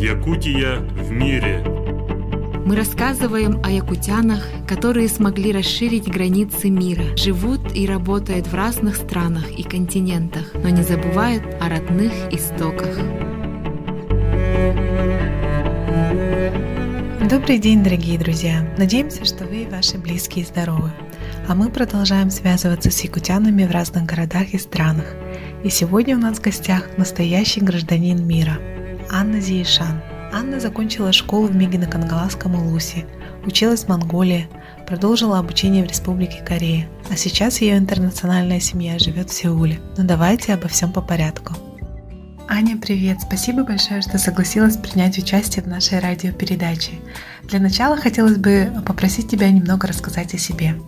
Якутия в мире. Мы рассказываем о якутянах, которые смогли расширить границы мира, живут и работают в разных странах и континентах, но не забывают о родных истоках. Добрый день, дорогие друзья! Надеемся, что вы и ваши близкие здоровы. А мы продолжаем связываться с якутянами в разных городах и странах. И сегодня у нас в гостях настоящий гражданин мира – Анна Зеешан. Анна закончила школу в Мегино-Кангаласском улусе, училась в Монголии, продолжила обучение в Республике Корея, а сейчас ее интернациональная семья живет в Сеуле. Но давайте обо всем по порядку. Аня, привет! Спасибо большое, что согласилась принять участие в нашей радиопередаче. Для начала хотелось бы попросить тебя немного рассказать о себе.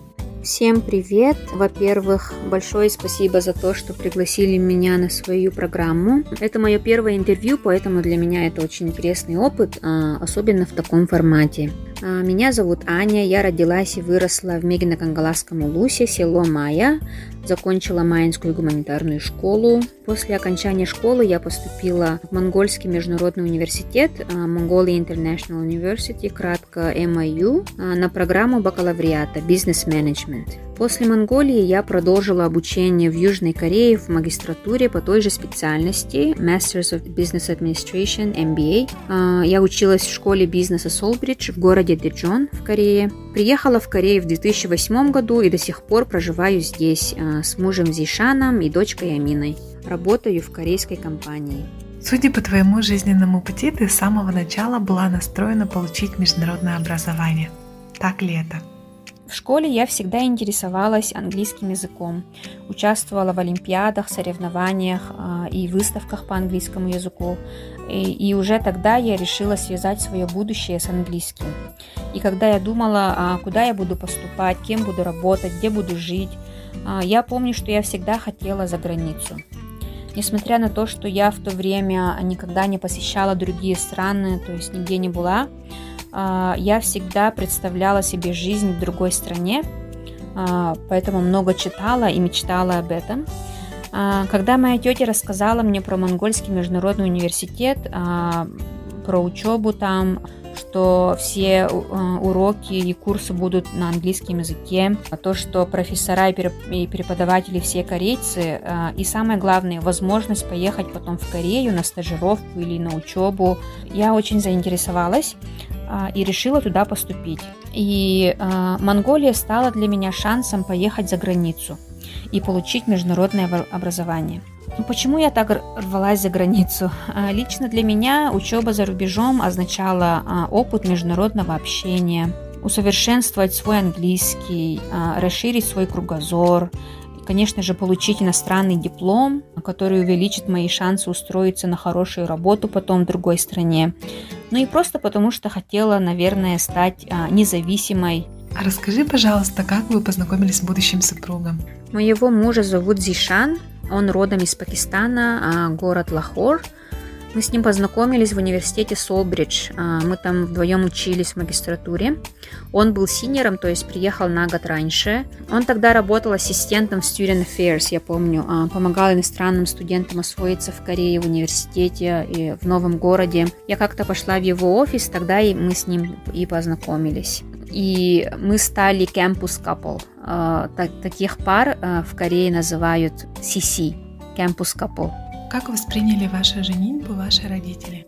Всем привет! Во-первых, большое спасибо за то, что пригласили меня на свою программу. Это мое первое интервью, поэтому для меня это очень интересный опыт, особенно в таком формате. Меня зовут Аня, я родилась и выросла в Мегино-Кангаласском улусе, село Майя, закончила Майинскую гуманитарную школу. После окончания школы я поступила в Монгольский международный университет, Mongolia International University, кратко MIU, на программу бакалавриата «Бизнес-менеджмент». После Монголии я продолжила обучение в Южной Корее в магистратуре по той же специальности Masters of Business Administration, MBA. Я училась в школе бизнеса Солбридж в городе Дэджон в Корее. Приехала в Корею в 2008 году и до сих пор проживаю здесь с мужем Зишаном и дочкой Аминой. Работаю в корейской компании. Судя по твоему жизненному пути, ты с самого начала была настроена получить международное образование. Так ли это? В школе я всегда интересовалась английским языком, участвовала в олимпиадах, соревнованиях и выставках по английскому языку, и уже тогда я решила связать свое будущее с английским. И когда я думала, куда я буду поступать, кем буду работать, где буду жить, я помню, что я всегда хотела за границу. Несмотря на то, что я в то время никогда не посещала другие страны, то есть нигде не была, я всегда представляла себе жизнь в другой стране, поэтому много читала и мечтала об этом. Когда моя тетя рассказала мне про Монгольский международный университет, про учебу там, что все уроки и курсы будут на английском языке, то, что профессора и преподаватели все корейцы, и самое главное, возможность поехать потом в Корею на стажировку или на учебу, я очень заинтересовалась и решила туда поступить. И Монголия стала для меня шансом поехать за границу и получить международное образование. Почему я так рвалась за границу? Лично для меня учеба за рубежом означала опыт международного общения, усовершенствовать свой английский, расширить свой кругозор, конечно же, получить иностранный диплом, который увеличит мои шансы устроиться на хорошую работу потом в другой стране. Ну и просто потому, что хотела, наверное, стать независимой. А расскажи, пожалуйста, как вы познакомились с будущим супругом? Моего мужа зовут Зишан, он родом из Пакистана, город Лахор. Мы с ним познакомились в университете Солбридж, мы там вдвоем учились в магистратуре. Он был синьором, то есть приехал на год раньше. Он тогда работал ассистентом в Student Affairs, я помню, помогал иностранным студентам освоиться в Корее, в университете и в новом городе. Я как-то пошла в его офис, тогда и мы с ним и познакомились. И мы стали campus couple. Таких пар в Корее называют CC, campus couple. Как восприняли вашу женитьбу ваши родители?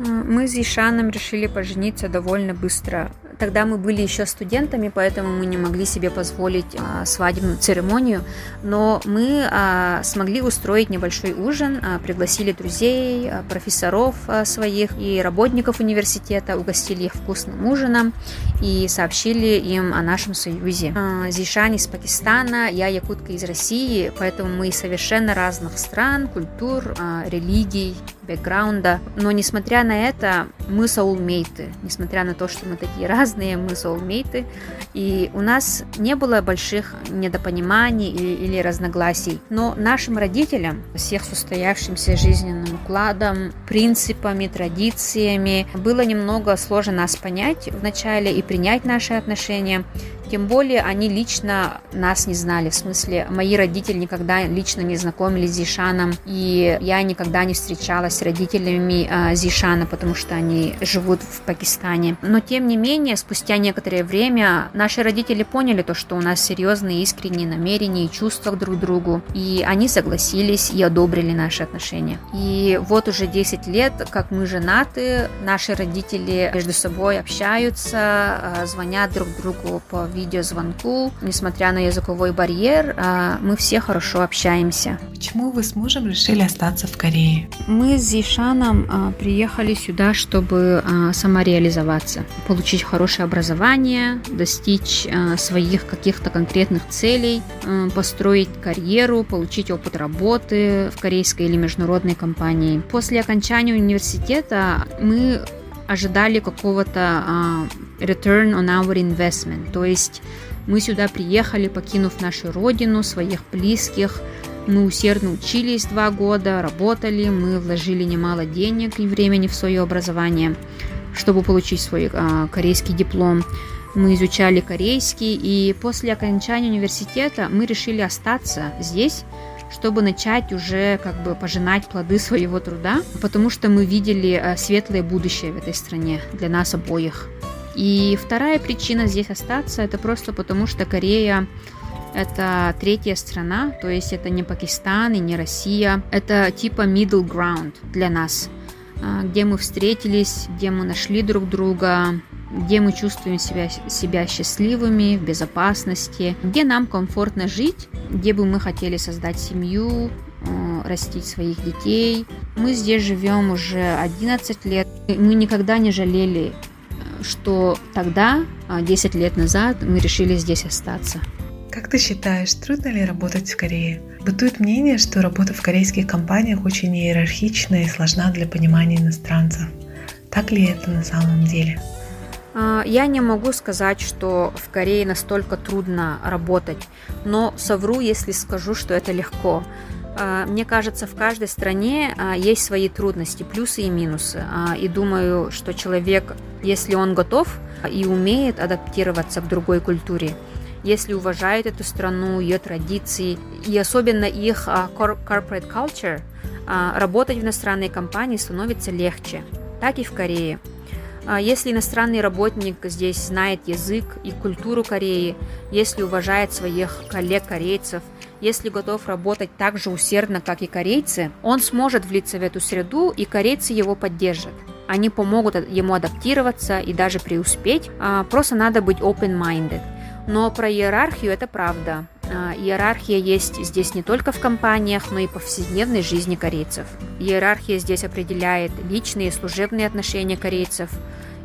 Мы с Зишаном решили пожениться довольно быстро. Тогда мы были еще студентами, поэтому мы не могли себе позволить свадебную церемонию, но мы смогли устроить небольшой ужин, пригласили друзей, профессоров своих и работников университета, угостили их вкусным ужином и сообщили им о нашем союзе. Зишан из Пакистана, я якутка из России, поэтому мы совершенно разных стран, культур, религий, бэкграунда, но несмотря на это, мы соулмейты, несмотря на то, что мы такие разные, мы соулмейты, и у нас не было больших недопониманий или разногласий. Но нашим родителям, всех состоявшимся жизненному укладом, принципами, традициями. Было немного сложно нас понять вначале и принять наши отношения. Тем более они лично нас не знали, в смысле мои родители никогда лично не знакомились с Зишаном, и я никогда не встречалась с родителями Зишана, потому что они живут в Пакистане. Но тем не менее, спустя некоторое время наши родители поняли то, что у нас серьезные искренние намерения и чувства друг к другу, и они согласились и одобрили наши отношения. И вот уже 10 лет, как мы женаты, наши родители между собой общаются, звонят друг другу по видеозвонку, несмотря на языковой барьер, мы все хорошо общаемся. Почему вы с мужем решили остаться в Корее? Мы с Зишаном приехали сюда, чтобы самореализоваться, получить хорошее образование, достичь своих каких-то конкретных целей, построить карьеру, получить опыт работы в корейской или международной компании. После окончания университета мы ожидали какого-то return on our investment, то есть мы сюда приехали, покинув нашу родину, своих близких, мы усердно учились 2 года, работали, мы вложили немало денег и времени в свое образование, чтобы получить свой корейский диплом. Мы изучали корейский, и после окончания университета мы решили остаться здесь, чтобы начать уже как бы пожинать плоды своего труда, потому что мы видели светлое будущее в этой стране для нас обоих. И вторая причина здесь остаться, это просто потому, что Корея – это третья страна, то есть это не Пакистан и не Россия, это типа middle ground для нас, где мы встретились, где мы нашли друг друга, где мы чувствуем себя счастливыми, в безопасности, где нам комфортно жить, где бы мы хотели создать семью, растить своих детей. Мы здесь живем уже 11 лет, мы никогда не жалели, что тогда, 10 лет назад, мы решили здесь остаться. Как ты считаешь, трудно ли работать в Корее? Бытует мнение, что работа в корейских компаниях очень иерархична и сложна для понимания иностранцев. Так ли это на самом деле? Я не могу сказать, что в Корее настолько трудно работать, но совру, если скажу, что это легко. Мне кажется, в каждой стране есть свои трудности, плюсы и минусы. И думаю, что человек, если он готов и умеет адаптироваться к другой культуре, если уважает эту страну, ее традиции и особенно их corporate culture, работать в иностранной компании становится легче. Так и в Корее. Если иностранный работник здесь знает язык и культуру Кореи, если уважает своих коллег-корейцев, если готов работать так же усердно, как и корейцы, он сможет влиться в эту среду, и корейцы его поддержат. Они помогут ему адаптироваться и даже преуспеть, просто надо быть open-minded. Но про иерархию это правда. Иерархия есть здесь не только в компаниях, но и в повседневной жизни корейцев. Иерархия здесь определяет личные и служебные отношения корейцев,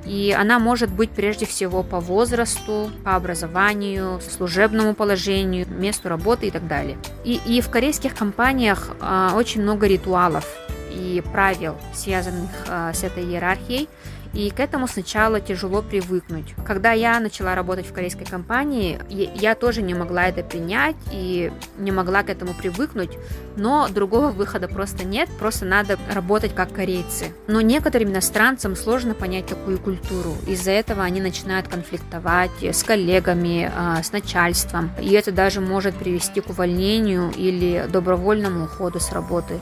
и она может быть прежде всего по возрасту, по образованию, служебному положению, месту работы и так далее. И в корейских компаниях очень много ритуалов и правил, связанных с этой иерархией, и к этому сначала тяжело привыкнуть. Когда я начала работать в корейской компании, я тоже не могла это принять и не могла к этому привыкнуть, но другого выхода просто нет, просто надо работать как корейцы. Но некоторым иностранцам сложно понять такую культуру, из-за этого они начинают конфликтовать с коллегами, с начальством, и это даже может привести к увольнению или добровольному уходу с работы.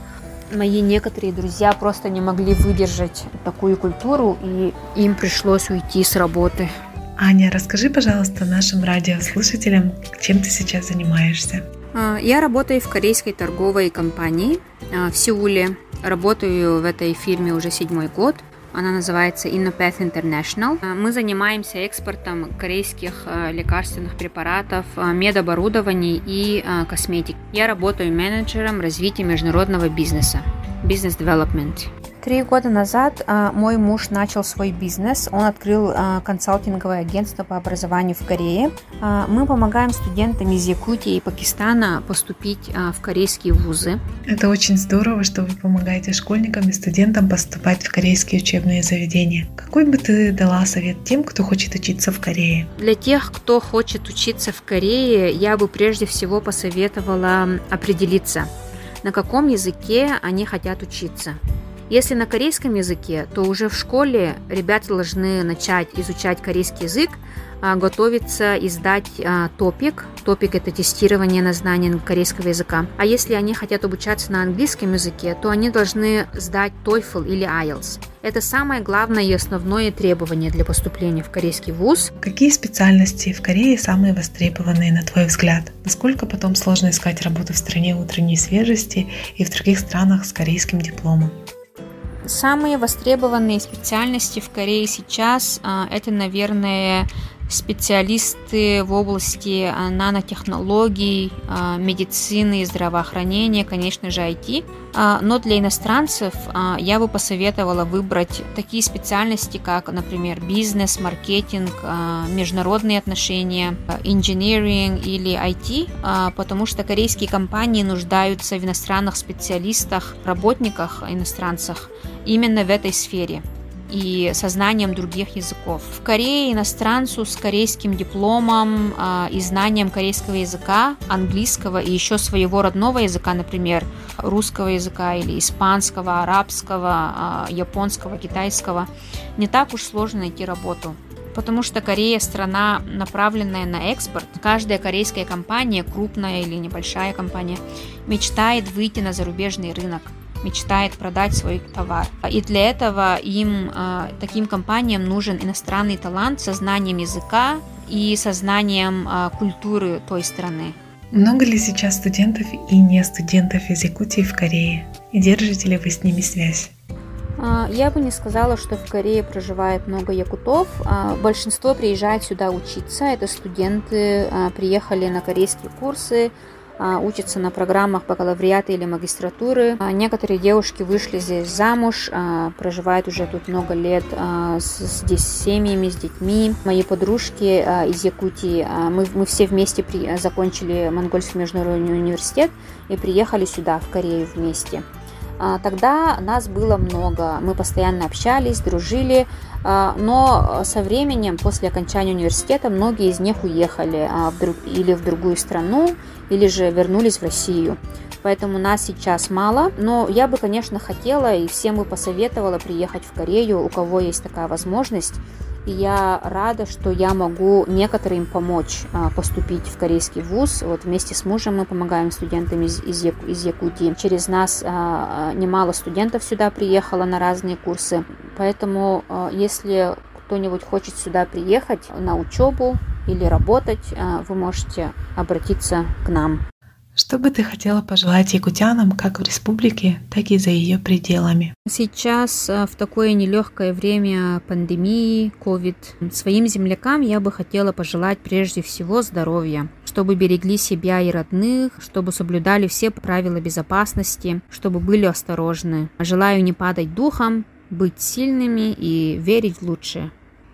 Мои некоторые друзья просто не могли выдержать такую культуру, и им пришлось уйти с работы. Аня, расскажи, пожалуйста, нашим радиослушателям, чем ты сейчас занимаешься? Я работаю в корейской торговой компании в Сеуле. Работаю в этой фирме уже 7-й год. Она называется InnoPath International. Мы занимаемся экспортом корейских лекарственных препаратов, медоборудований и косметики. Я работаю менеджером развития международного бизнеса, Business Development. 3 года назад мой муж начал свой бизнес. Он открыл консалтинговое агентство по образованию в Корее. Мы помогаем студентам из Якутии и Пакистана поступить в корейские вузы. Это очень здорово, что вы помогаете школьникам и студентам поступать в корейские учебные заведения. Какой бы ты дала совет тем, кто хочет учиться в Корее? Для тех, кто хочет учиться в Корее, я бы прежде всего посоветовала определиться, на каком языке они хотят учиться. Если на корейском языке, то уже в школе ребята должны начать изучать корейский язык, готовиться и сдать TOPIK. TOPIK – это тестирование на знание корейского языка. А если они хотят обучаться на английском языке, то они должны сдать TOEFL или IELTS. Это самое главное и основное требование для поступления в корейский вуз. Какие специальности в Корее самые востребованные, на твой взгляд? Насколько потом сложно искать работу в стране утренней свежести и в других странах с корейским дипломом? Самые востребованные специальности в Корее сейчас – это, наверное, специалисты в области нанотехнологий, медицины, здравоохранения, конечно же, IT. Но для иностранцев я бы посоветовала выбрать такие специальности, как, например, бизнес, маркетинг, международные отношения, engineering или IT, потому что корейские компании нуждаются в иностранных специалистах, работниках, иностранцах именно в этой сфере и со знанием других языков. В Корее иностранцу с корейским дипломом и знанием корейского языка, английского и еще своего родного языка, например, русского языка или испанского, арабского, японского, китайского, не так уж сложно найти работу. Потому что Корея – страна, направленная на экспорт. Каждая корейская компания, крупная или небольшая компания, мечтает выйти на зарубежный рынок, мечтает продать свой товар. И для этого им, таким компаниям, нужен иностранный талант со знанием языка и со знанием культуры той страны. Много ли сейчас студентов и не студентов из Якутии в Корее? И держите ли вы с ними связь? Я бы не сказала, что в Корее проживает много якутов. Большинство приезжает сюда учиться. Это студенты, приехали на корейские курсы, учатся на программах бакалавриата или магистратуры. Некоторые девушки вышли здесь замуж, проживают уже тут много лет здесь с семьями, с детьми. Мои подружки из Якутии, мы все вместе закончили Монгольский международный университет и приехали сюда, в Корею, вместе. Тогда нас было много, мы постоянно общались, дружили, но со временем, после окончания университета, многие из них уехали или в другую страну, или же вернулись в Россию. Поэтому нас сейчас мало, но я бы, конечно, хотела и всем бы посоветовала приехать в Корею, у кого есть такая возможность. И я рада, что я могу некоторым помочь поступить в корейский вуз. Вот вместе с мужем мы помогаем студентам из Якутии. Через нас немало студентов сюда приехало на разные курсы. Поэтому, если кто-нибудь хочет сюда приехать на учебу или работать, вы можете обратиться к нам. Что бы ты хотела пожелать якутянам как в республике, так и за ее пределами? Сейчас, в такое нелегкое время пандемии, COVID, своим землякам я бы хотела пожелать прежде всего здоровья, чтобы берегли себя и родных, чтобы соблюдали все правила безопасности, чтобы были осторожны. Желаю не падать духом, быть сильными и верить в лучшее.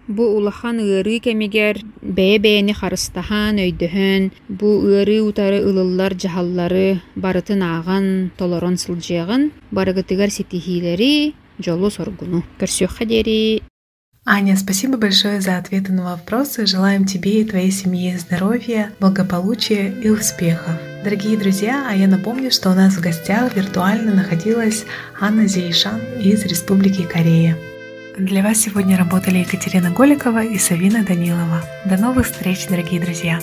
Бу улахан ыры кемигер, бэбэни харыстахан өйдіхін, бу ыры утары ылылар жахаллары, барытын ағын, толорон сылжеғын, барыгытыгар сетихилери, жолу соргуну. Көрсөк хадери. Аня, спасибо большое за ответы на вопросы. Желаем тебе и твоей семье здоровья, благополучия и успехов. Дорогие друзья, а я напомню, что у нас в гостях виртуально находилась Анна Зеешан из Республики Корея. Для вас сегодня работали Екатерина Голикова и Савина Данилова. До новых встреч, дорогие друзья!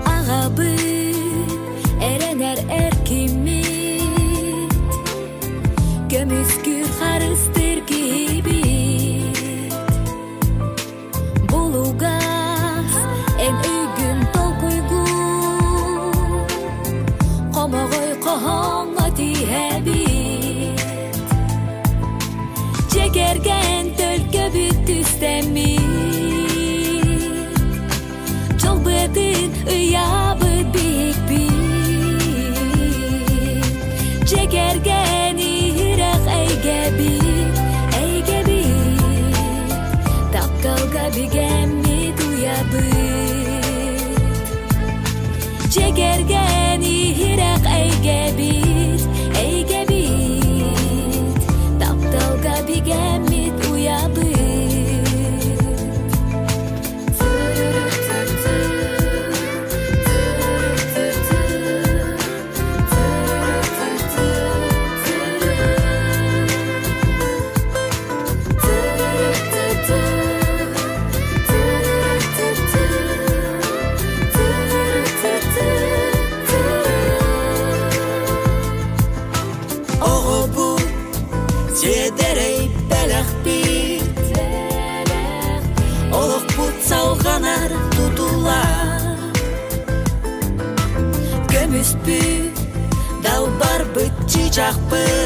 Ağabey erener erkimi Чичах бы